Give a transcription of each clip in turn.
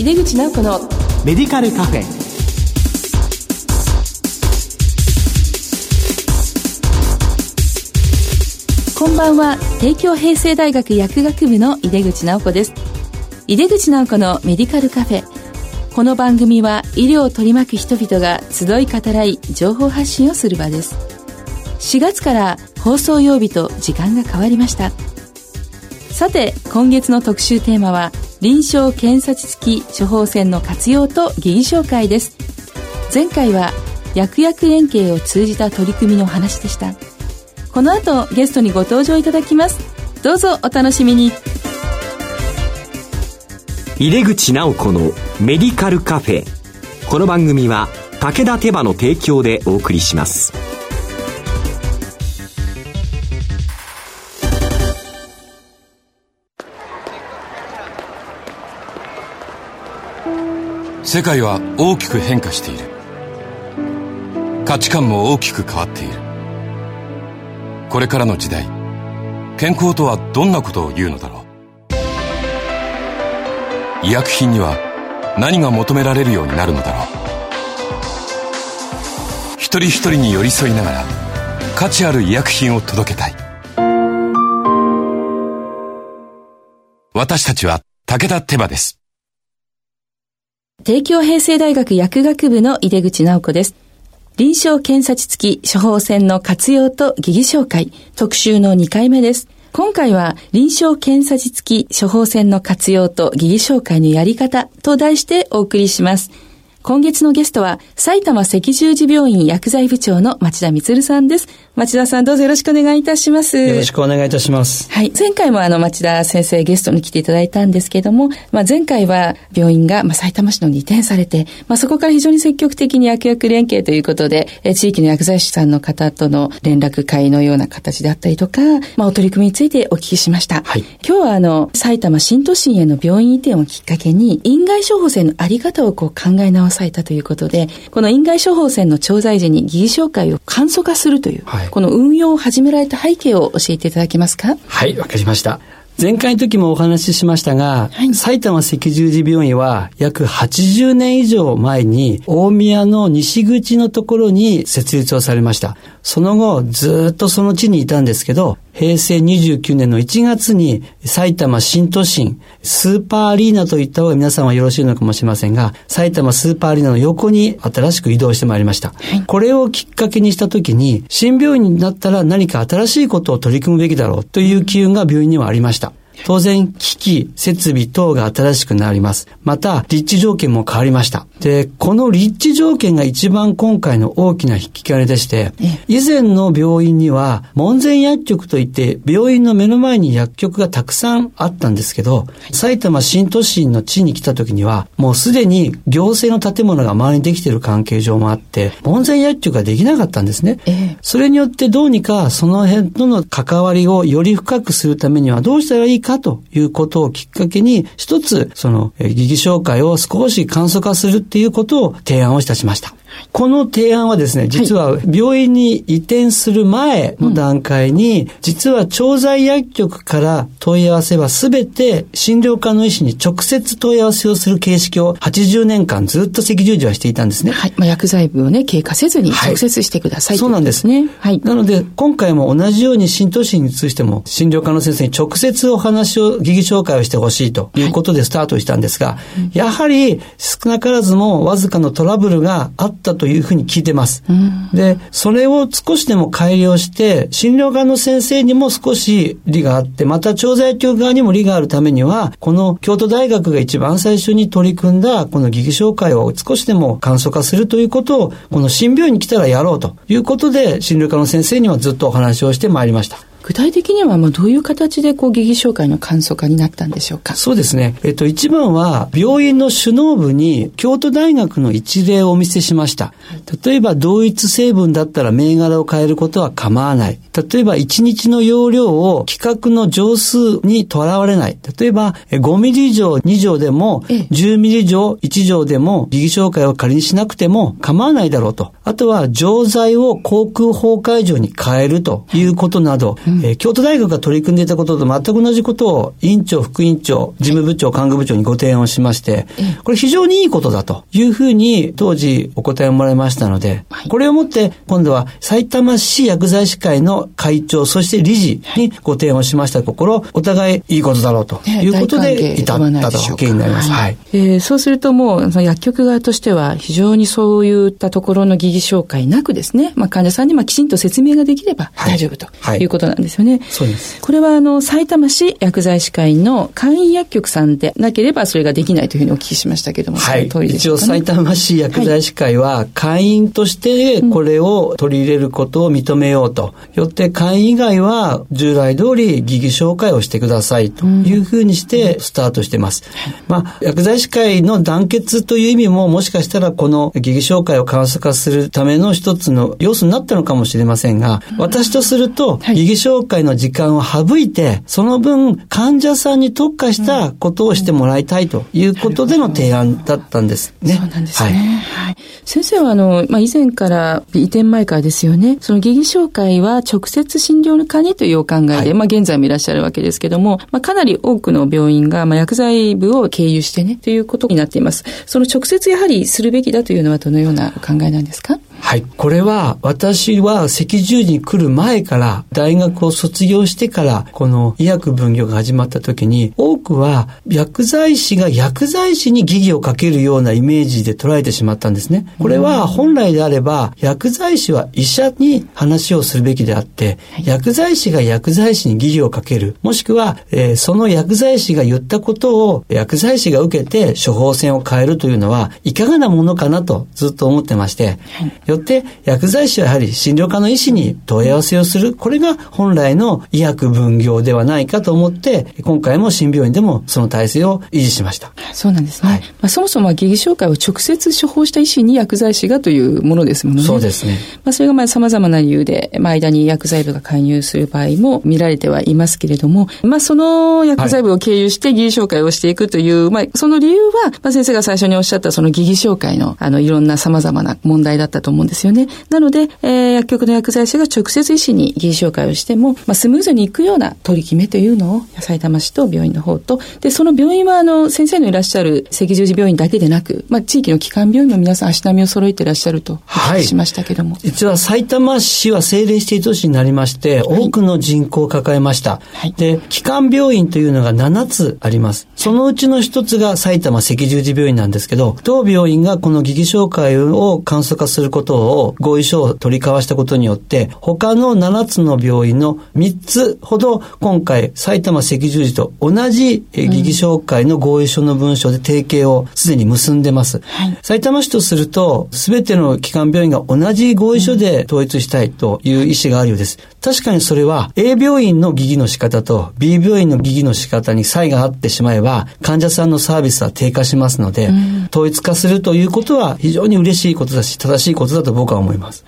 井出口直子のメディカルカフェ。こんばんは。帝京平成大学薬学部の井出口直子です。井出口直子のメディカルカフェ。この番組は医療を取り巻く人々が集い語らい情報発信をする場です。4月から放送曜日と時間が変わりました。さて、今月の特集テーマは臨床検査知識処方箋の活用と疑義紹介です。前回は薬薬連携を通じた取り組みの話でした。この後ゲストにご登場いただきます。どうぞお楽しみに。井出口直子のメディカルカフェ。この番組は武田手羽の提供でお送りします。世界は大きく変化している。価値観も大きく変わっている。これからの時代、健康とはどんなことを言うのだろう。医薬品には何が求められるようになるのだろう。一人一人に寄り添いながら価値ある医薬品を届けたい。私たちは武田手羽です。帝京平成大学薬学部の井出口直子です。臨床検査知識処方箋の活用と疑義紹介、特集の2回目です。今回は臨床検査知識処方箋の活用と疑義紹介のやり方と題してお送りします。今月のゲストは埼玉赤十字病院薬剤部長の町田充さんです。町田さん、どうぞよろしくお願いいたします。よろしくお願いいたします。はい。前回も町田先生ゲストに来ていただいたんですけども、前回は病院が埼玉市のに移転されて、そこから非常に積極的に薬薬連携ということで、地域の薬剤師さんの方との連絡会のような形であったりとか、お取り組みについてお聞きしました。はい。今日は埼玉新都心への病院移転をきっかけに、院外処方箋のあり方を考え直されたということで、この院外処方箋の調剤時に疑義紹介を簡素化するという、はい、この運用を始められた背景を教えていただけますか？はい、わかりました。前回の時もお話ししましたが、はい、埼玉赤十字病院は約80年以上前に大宮の西口のところに設立をされました。その後ずっとその地にいたんですけど、平成29年の1月に埼玉新都心スーパーアリーナといった方が皆さんはよろしいのかもしれませんが、埼玉スーパーアリーナの横に新しく移動してまいりました。はい、これをきっかけにしたときに、新病院になったら何か新しいことを取り組むべきだろうという機運が病院にはありました。当然機器、設備等が新しくなります。また立地条件も変わりました。で、この立地条件が一番今回の大きな引き金でして、以前の病院には門前薬局といって病院の目の前に薬局がたくさんあったんですけど、埼玉新都心の地に来た時にはもうすでに行政の建物が周りにできている関係上もあって、門前薬局ができなかったんですね。それによってどうにかその辺との関わりをより深くするためにはどうしたらいいかということをきっかけに、一つその疑義紹介を少し簡素化するっていうことを提案をいたしました。この提案はですね、実は病院に移転する前の段階に、実は調剤薬局から問い合わせはすべて診療科の医師に直接問い合わせをする形式を80年間ずっと赤十字はしていたんですね。はい。薬剤部を経過せずに直接してください、はい、そうなんですね。はい。なので今回も同じように新都心に通しても診療科の先生に直接お話を疑義紹介をしてほしいということでスタートしたんですが、やはり少なからずもわずかのトラブルがあったというふうに聞いてます。で、それを少しでも改良して診療科の先生にも少し利があって、また調剤局側にも利があるためには、この京都大学が一番最初に取り組んだこの疑義紹介を少しでも簡素化するということを、この新病院に来たらやろうということで診療科の先生にはずっとお話をしてまいりました。具体的にはどういう形で疑義紹介の簡素化になったんでしょうか？そうですね。一番は病院の首脳部に京都大学の一例をお見せしました。例えば同一成分だったら銘柄を変えることは構わない。例えば1日の容量を規格の錠数にとらわれない。例えば5ミリ以上2錠でも10ミリ以上1錠でも疑義紹介を仮にしなくても構わないだろうと。あとは錠剤を口腔崩壊錠に変えるということなど、京都大学が取り組んでいたことと全く同じことを院長、副院長、事務部長、看護部長にご提案をしまして、これ非常にいいことだというふうに当時お答えをもらいましたので、これをもって今度は埼玉市薬剤師会の会長、そして理事にご提案をしましたところ、お互いいいことだろうということで至ったという経緯になります。そうするともう薬局側としては非常にそういったところの疑義紹介なくですね、患者さんにきちんと説明ができれば大丈夫ということなんですよね。そうです。これは埼玉市薬剤師会の会員薬局さんでなければそれができないというふうにお聞きしましたけれども、その通りでしょうかね。一応埼玉市薬剤師会は会員としてこれを取り入れることを認めようと、よって会員以外は従来通り疑義紹介をしてくださいというふうにしてスタートしてます。薬剤師会の団結という意味ももしかしたらこの疑義紹介を簡素化するための一つの要素になったのかもしれませんが、私とすると疑義紹介の時間を省いて、その分患者さんに特化したことをしてもらいたいということでの提案だったんですね。そうなんですね。先生は以前から移転前からですよね、その疑義紹介は直接診療の課にというお考えで、現在もいらっしゃるわけですけども、かなり多くの病院が薬剤部を経由してねということになっています。その直接やはりするべきだというのはどのようなお考えなんですか？これは私は赤十字に来る前から大学を卒業してからこの医薬分業が始まった時に、多くは薬剤師が薬剤師に疑義をかけるようなイメージで捉えてしまったんですね。これは本来であれば薬剤師は医者に話をするべきであって、薬剤師が薬剤師に疑義をかける、もしくは、その薬剤師が言ったことを薬剤師が受けて処方箋を変えるというのはいかがなものかなとずっと思ってまして、よって薬剤師はやはり診療科の医師に問い合わせをする、これが本来の医薬分業ではないかと思って、今回も新病院でもその体制を維持しました。そうなんですね。そもそも疑義紹介を直接処方した医師に薬剤師がというものですもんね。そうですね。それが様々な理由で、間に薬剤部が介入する場合も見られてはいますけれども、その薬剤部を経由して疑義紹介をしていくという、その理由は、先生が最初におっしゃったその疑義紹介のいろんな様々な問題だったと思うんですよね。なので、薬局の薬剤師が直接医師に疑義紹介をしても、スムーズにいくような取り決めというのを埼玉市と病院の方と、でその病院は先生のいらっしゃる赤十字病院だけでなく、地域の基幹病院も皆さん足並みを揃えていらっしゃるとお聞きしましたけども、実は埼玉市は政令指定都市になりまして、多くの人口を抱えました。で基幹病院というのが7つあります。そのうちの1つが埼玉赤十字病院なんですけど、当病院がこの疑義紹介を簡素化することを合意書を取り交わしたことによって、他の7つの病院の3つほど今回埼玉赤十字と同じ疑義紹介の合意書の文書で提携をすでに結んでます。埼玉市とすると全ての基幹病院が同じ合意書で統一したいという意思があるようです。確かにそれは A 病院の疑義の仕方と B 病院の疑義の仕方に差異があってしまえば患者さんのサービスは低下しますので、統一化するということは非常に嬉しいことだし正しいことだと僕は思います。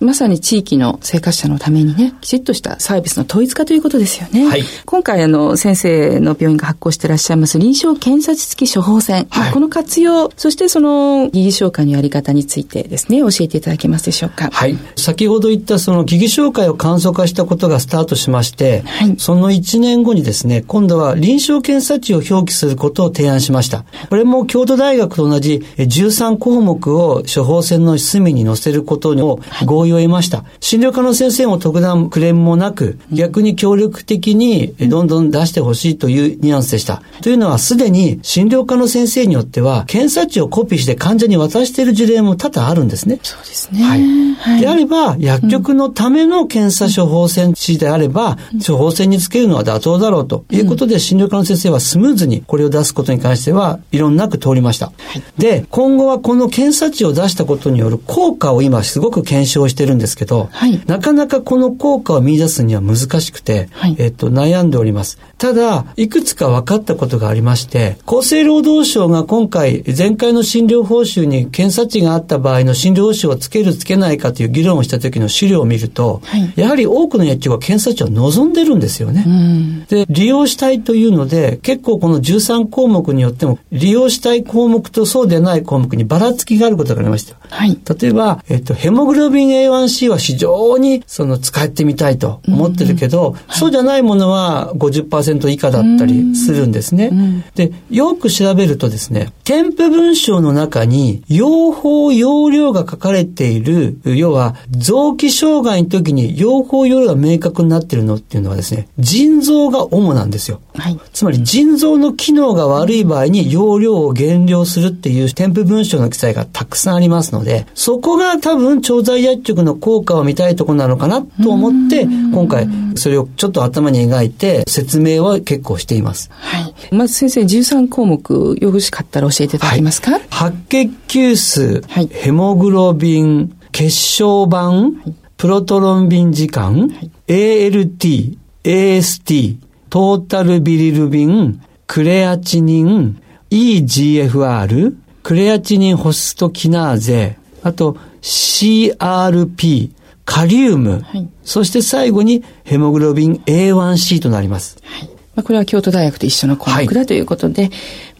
まさに地域の生活者のためにね、きちっとしたサービスの統一化ということですよね。今回先生の病院が発行していらっしゃいます臨床検査付き処方箋、この活用、そしてその疑義紹介のやり方についてですね、教えていただけますでしょうか？先ほど言ったその疑義紹介を簡素化したことがスタートしまして、その1年後にですね、今度は臨床検査値を表記することを提案しました。これも京都大学と同じ13項目を処方箋の隅に載せることを合意を得ました。診療科の先生も特段クレームもなく、逆に協力的にどんどん出してほしいというニュアンスでした。というのはすでに診療科の先生によっては検査値をコピーして患者に渡している事例も多々あるんですね。そうですね。であれば薬局のための検査処方箋値であれば、処方箋につけるのは妥当だろうということで、診療科の先生はスムーズにこれを出すことに関しては異論なく通りました。で今後はこの検査値を出したことによる効果を今すごく検証してるんですけど、なかなかこの効果を見出すには難しくて、悩んでおります。ただいくつか分かったことがありまして、厚生労働省が今回前回の診療報酬に検査値があった場合の診療報酬をつけるつけないかという議論をした時の資料を見ると、はい、やはり多くの薬局は検査値を望んでるんですよね。で、利用したいというので結構この13項目によっても利用したい項目とそうでない項目にばらつきがあることがありました。はい、例えば、ヘモグロビン A1C は非常に使ってみたいと思ってるけど、はい、そうじゃないものは 50% 以下だったりするんですね。で、よく調べるとですね、添付文章の中に用法用量が書かれている、要は臓器障害の時に用法用量が明確になっているのっていうのはですね、腎臓が主なんですよ。はい、つまり腎臓の機能が悪い場合に用量を減量するっていう添付文章の記載がたくさんありますので、そこが多分調剤薬局の効果を見たいところなのかなと思って、今回それをちょっと頭に描いて説明は結構しています。はい、まず先生13項目よろしかったら教えていただけますか。はい、白血球数、はい、ヘモグロビン、血小板、はい、プロトロンビン時間、はい、ALT、AST、トータルビリルビン、クレアチニン、EGFR、クレアチニンホストキナーゼ、あと CRP、カリウム、はい、そして最後にヘモグロビン A1C となります。はい、これは京都大学と一緒の項目だということで、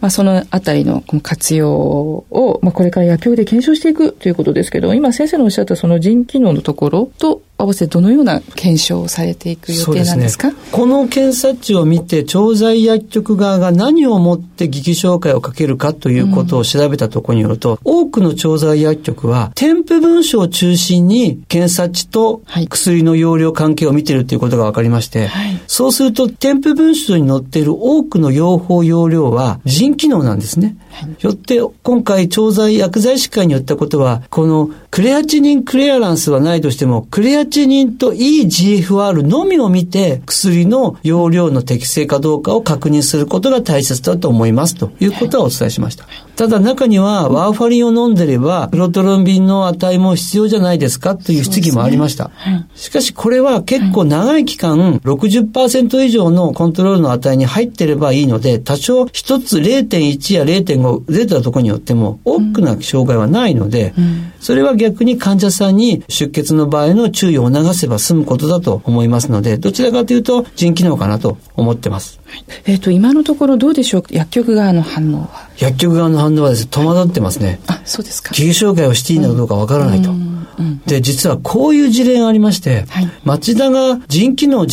はい、そのあたりの活用を、これから薬局で検証していくということですけど、今先生のおっしゃったその腎機能のところと合わせてどのような検証をされていく予定なんですか。そうですね、この検査値を見て調剤薬局側が何をもって疑義照会をかけるかということを調べたところによると、多くの調剤薬局は添付文書を中心に検査値と薬の用量関係を見ているということが分かりまして、はい、そうすると添付文書に載っている多くの用法用量は腎機能なんですね。はい、よって今回調剤薬剤師会によったことは、このクレアチニンクレアランスはないとしてもクレアチニンと EGFR のみを見て薬の用量の適正かどうかを確認することが大切だと思いますということはお伝えしました。はい、ただ中にはワーファリンを飲んでればプロトロンビンの値も必要じゃないですかという質疑もありました。はい、しかしこれは結構長い期間 60% 以上のコントロールの値に入ってればいいので、多少一つ0.1 や 0.5 出たところによっても大きな障害はないので、それは逆に患者さんに出血の場合の注意を促せば済むことだと思いますので、どちらかというと腎機能かなと思ってます。はい、今のところどうでしょう、薬局側の反応は。薬局側の反応はですね、戸惑ってますね。はい、あ、そうですか。疑義照会をしていいのかどうかわからないと。で、実はこういう事例がありまして、はい、町田が腎機能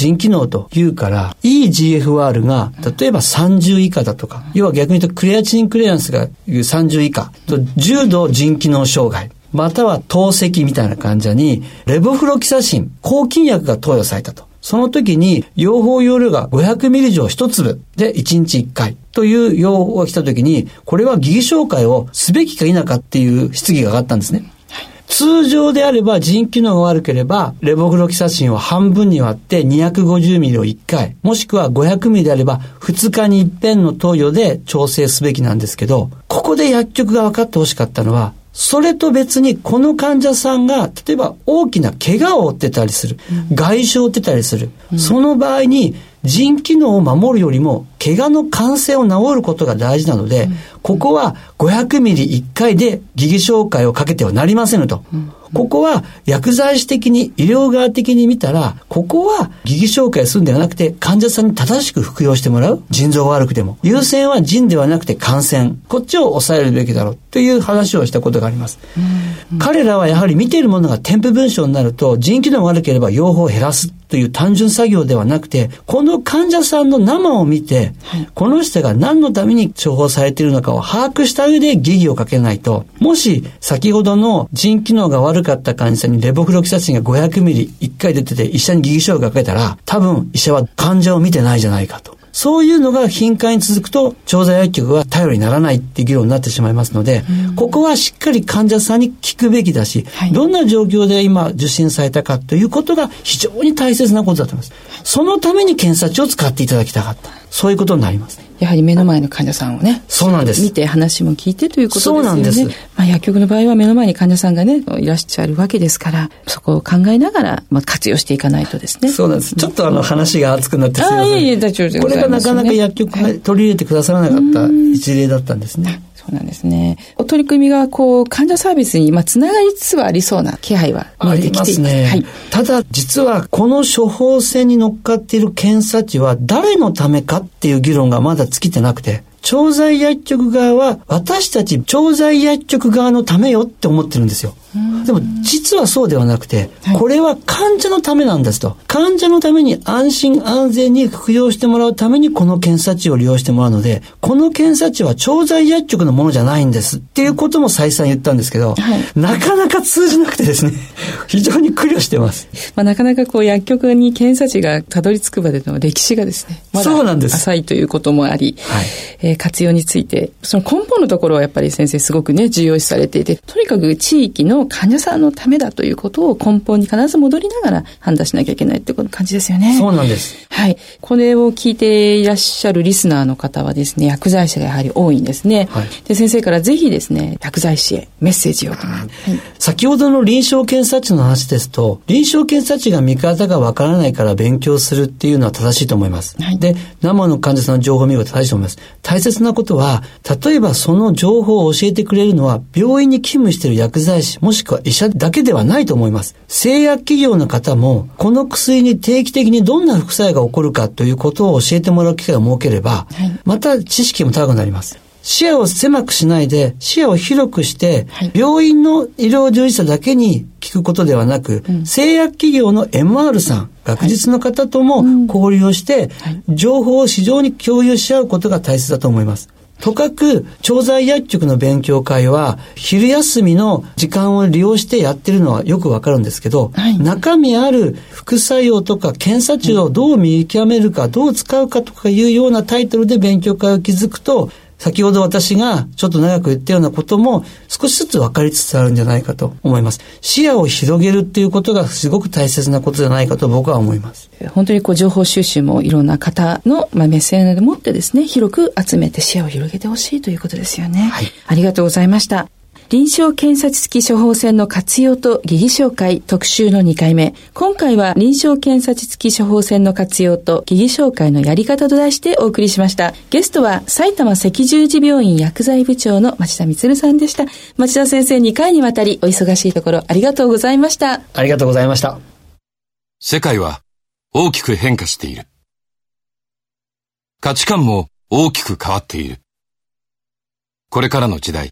と言うから EGFR が例えば30以下だとか、要は逆に言うとクレアチニンクレアランスが30以下と重度腎機能障害または透析みたいな患者にレボフロキサチン抗菌薬が投与されたと。その時に用法用量が500ミリ錠1粒で1日1回という用法が来た時に、これは疑義照会をすべきか否かっていう質疑が上がったんですね。通常であれば腎機能が悪ければレボフロキサチンを半分に割って250ミリを1回もしくは500ミリであれば2日に一遍の投与で調整すべきなんですけど、ここで薬局が分かってほしかったのは、それと別にこの患者さんが例えば大きな怪我を負ってたりする、外傷を負ってたりする、その場合に腎機能を守るよりも怪我の感染を治ることが大事なので、ここは500ミリ1回で疑義照会をかけてはなりませんと。ここは薬剤師的に医療側的に見たら、ここは疑義照会するんではなくて患者さんに正しく服用してもらう、腎臓が悪くても優先は腎ではなくて感染、こっちを抑えるべきだろうという話をしたことがあります。彼らはやはり見ているものが添付文書になると、腎機能が悪ければ用法を減らすという単純作業ではなくて、この患者さんの生を見て、はい、この人が何のために処方されているのかを把握した上で疑義をかけないと、もし先ほどの腎機能が悪かった患者さんにレボフロキサチンが500ミリ1回出てて医者に疑義照会をかけたら、多分医者は患者を見てないじゃないかと。そういうのが頻回に続くと調剤薬局は頼りにならないって議論になってしまいますので、ここはしっかり患者さんに聞くべきだし、はい、どんな状況で今受診されたかということが非常に大切なことだと思います。そのために検査値を使っていただきたかった。そういうことになりますね。やはり目の前の患者さんをね、そうなんです、見て話も聞いてということですよね。そうなんです、まあ、薬局の場合は目の前に患者さんがねいらっしゃるわけですから、そこを考えながら、まあ、活用していかないとですね。そうなんです。ちょっと話が熱くなってすみません。いえいえ、大丈夫でございます。これがなかなか薬局が取り入れてくださらなかった一例だったんですね。そうなんですね。お取り組みが患者サービスにつながりつつはありそうな気配は見えてきていますね、はい。ただ実はこの処方箋に乗っかっている検査値は誰のためかっていう議論がまだ尽きてなくて、調剤薬局側は私たち調剤薬局側のためよって思ってるんですよ。でも実はそうではなくて、これは患者のためなんですと、患者のために安心安全に服用してもらうためにこの検査値を利用してもらうので、この検査値は調剤薬局のものじゃないんですっていうことも再三言ったんですけど、はい、なかなか通じなくてですね非常に苦慮してます、まあ、なかなか薬局に検査値がたどり着くまでの歴史がですね、まだ浅いということもあり、はい、活用についてその根本のところはやっぱり先生すごくね重要視されていて、とにかく地域の患者さんのためだということを根本に必ず戻りながら判断しなきゃいけないという感じですよね。そうなんです。はい。これを聞いていらっしゃるリスナーの方はですね、薬剤師がやはり多いんですね。はい、で先生からぜひですね、薬剤師へメッセージをと思います。はい、先ほどの臨床検査値の話ですと、臨床検査値が見方がわからないから勉強するっていうのは正しいと思います。はい、で、生の患者さんの情報を見るのは正しいと思います。大切なことは、例えばその情報を教えてくれるのは病院に勤務している薬剤師もしくは医者だけではないと思います。製薬企業の方もこの薬に定期的にどんな副作用が起こるかということを教えてもらう機会を設ければ、はい、また知識も高くなります。視野を狭くしないで視野を広くして、はい、病院の医療従事者だけに聞くことではなく、うん、製薬企業の MR さん、学術の方とも交流をして、はい、情報を非常に共有し合うことが大切だと思います。とかく調剤薬局の勉強会は昼休みの時間を利用してやってるのはよくわかるんですけど、はい、中身ある副作用とか検査値をどう見極めるか、どう使うかとかいうようなタイトルで勉強会を築くと、先ほど私がちょっと長く言ったようなことも少しずつ分かりつつあるんじゃないかと思います。視野を広げるっていうことがすごく大切なことじゃないかと僕は思います。本当に情報収集もいろんな方の目線でもってですね、広く集めて視野を広げてほしいということですよね。はい。ありがとうございました。臨床検査値付き処方箋の活用と疑義紹介特集の2回目。今回は臨床検査値付き処方箋の活用と疑義紹介のやり方と題してお送りしました。ゲストは埼玉赤十字病院薬剤部長の町田充さんでした。町田先生、2回にわたりお忙しいところありがとうございました。ありがとうございました。世界は大きく変化している。価値観も大きく変わっている。これからの時代、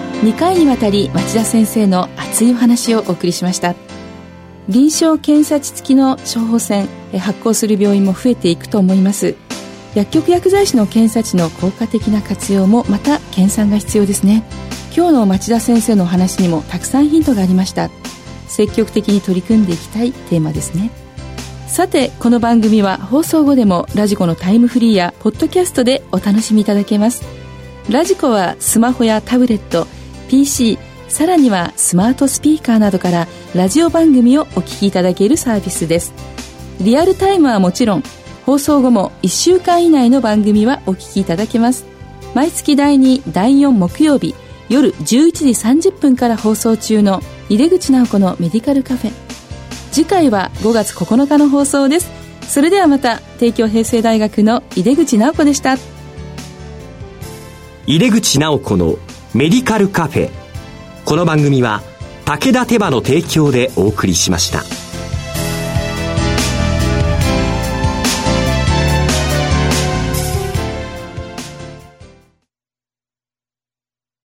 2回にわたり町田先生の熱いお話をお送りしました。臨床検査値付きの処方箋発行する病院も増えていくと思います。薬局薬剤師の検査値の効果的な活用もまた研鑽が必要ですね。今日の町田先生のお話にもたくさんヒントがありました。積極的に取り組んでいきたいテーマですね。さて、この番組は放送後でもラジコのタイムフリーやポッドキャストでお楽しみいただけます。ラジコはスマホやタブレット、PC、 さらにはスマートスピーカーなどからラジオ番組をお聞きいただけるサービスです。リアルタイムはもちろん、放送後も1週間以内の番組はお聞きいただけます。毎月第2、第4木曜日夜11時30分から放送中の井出口直子のメディカルカフェ、次回は5月9日の放送です。それではまた。帝京平成大学の井出口直子でした。井出口直子のメディカルカフェ。この番組は武田手羽の提供でお送りしました。